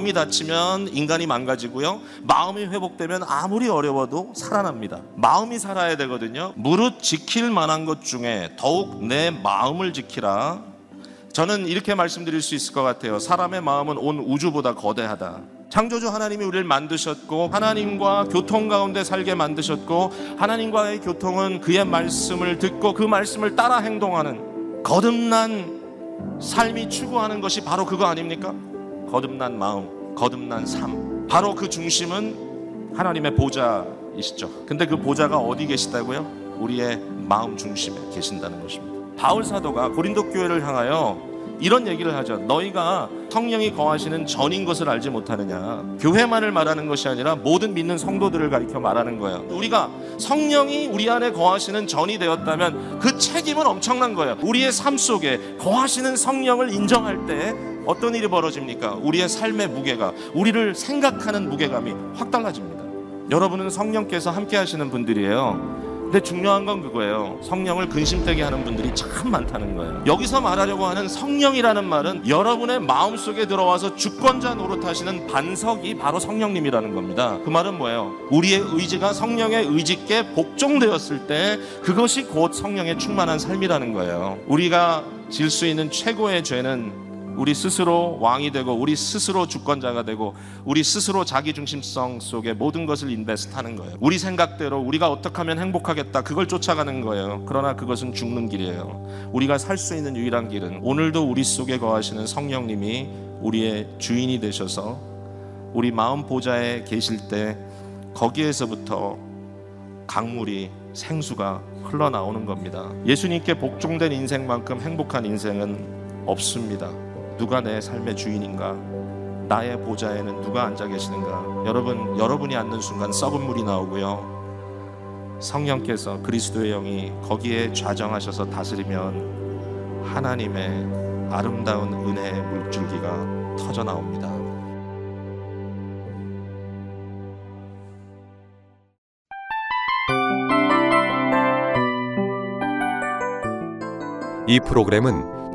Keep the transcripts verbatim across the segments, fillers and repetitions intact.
마음이 다치면 인간이 망가지고요, 마음이 회복되면 아무리 어려워도 살아납니다. 마음이 살아야 되거든요. 무릇 지킬 만한 것 중에 더욱 내 마음을 지키라. 저는 이렇게 말씀드릴 수 있을 것 같아요. 사람의 마음은 온 우주보다 거대하다. 창조주 하나님이 우리를 만드셨고 하나님과 교통 가운데 살게 만드셨고 하나님과의 교통은 그의 말씀을 듣고 그 말씀을 따라 행동하는 거듭난 삶이 추구하는 것이 바로 그거 아닙니까? 거듭난 마음, 거듭난 삶. 바로 그 중심은 하나님의 보좌이시죠. 근데 그 보좌가 어디 계시다고요? 우리의 마음 중심에 계신다는 것입니다. 바울 사도가 고린도 교회를 향하여 이런 얘기를 하죠. 너희가 성령이 거하시는 전인 것을 알지 못하느냐. 교회만을 말하는 것이 아니라 모든 믿는 성도들을 가리켜 말하는 거예요. 우리가 성령이 우리 안에 거하시는 전이 되었다면 그 책임은 엄청난 거예요. 우리의 삶 속에 거하시는 성령을 인정할 때 어떤 일이 벌어집니까? 우리의 삶의 무게가, 우리를 생각하는 무게감이 확 달라집니다. 여러분은 성령께서 함께 하시는 분들이에요. 근데 중요한 건 그거예요. 성령을 근심되게 하는 분들이 참 많다는 거예요. 여기서 말하려고 하는 성령이라는 말은 여러분의 마음속에 들어와서 주권자 노릇하시는 반석이 바로 성령님이라는 겁니다. 그 말은 뭐예요? 우리의 의지가 성령의 의지께 복종되었을 때 그것이 곧 성령에 충만한 삶이라는 거예요. 우리가 질 수 있는 최고의 죄는 우리 스스로 왕이 되고 우리 스스로 주권자가 되고 우리 스스로 자기중심성 속에 모든 것을 인베스트하는 거예요. 우리 생각대로 우리가 어떻게 하면 행복하겠다, 그걸 쫓아가는 거예요. 그러나 그것은 죽는 길이에요. 우리가 살 수 있는 유일한 길은 오늘도 우리 속에 거하시는 성령님이 우리의 주인이 되셔서 우리 마음 보좌에 계실 때 거기에서부터 강물이, 생수가 흘러나오는 겁니다. 예수님께 복종된 인생만큼 행복한 인생은 없습니다. 누가 내 삶의 주인인가? 나의 보좌에는 누가 앉아 계시는가? 여러분, 여러분이 앉는 순간 썩은 물이 나오고요, 성령께서, 그리스도의 영이 거기에 좌정하셔서 다스리면 하나님의 아름다운 은혜의 물줄기가 터져 나옵니다. 이 프로그램은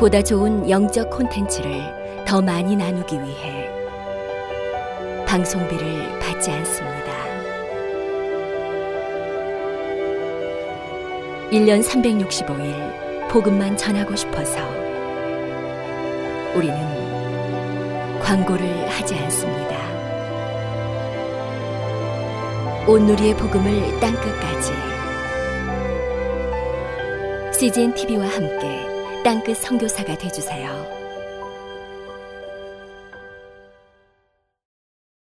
보다 좋은 영적 콘텐츠를 더 많이 나누기 위해 방송비를 받지 않습니다. 일 년 삼백육십오 일 복음만 전하고 싶어서 우리는 광고를 하지 않습니다. 온누리의 복음을 땅끝까지 씨지엔 티비와 함께 땅끝 선교사가 되어주세요.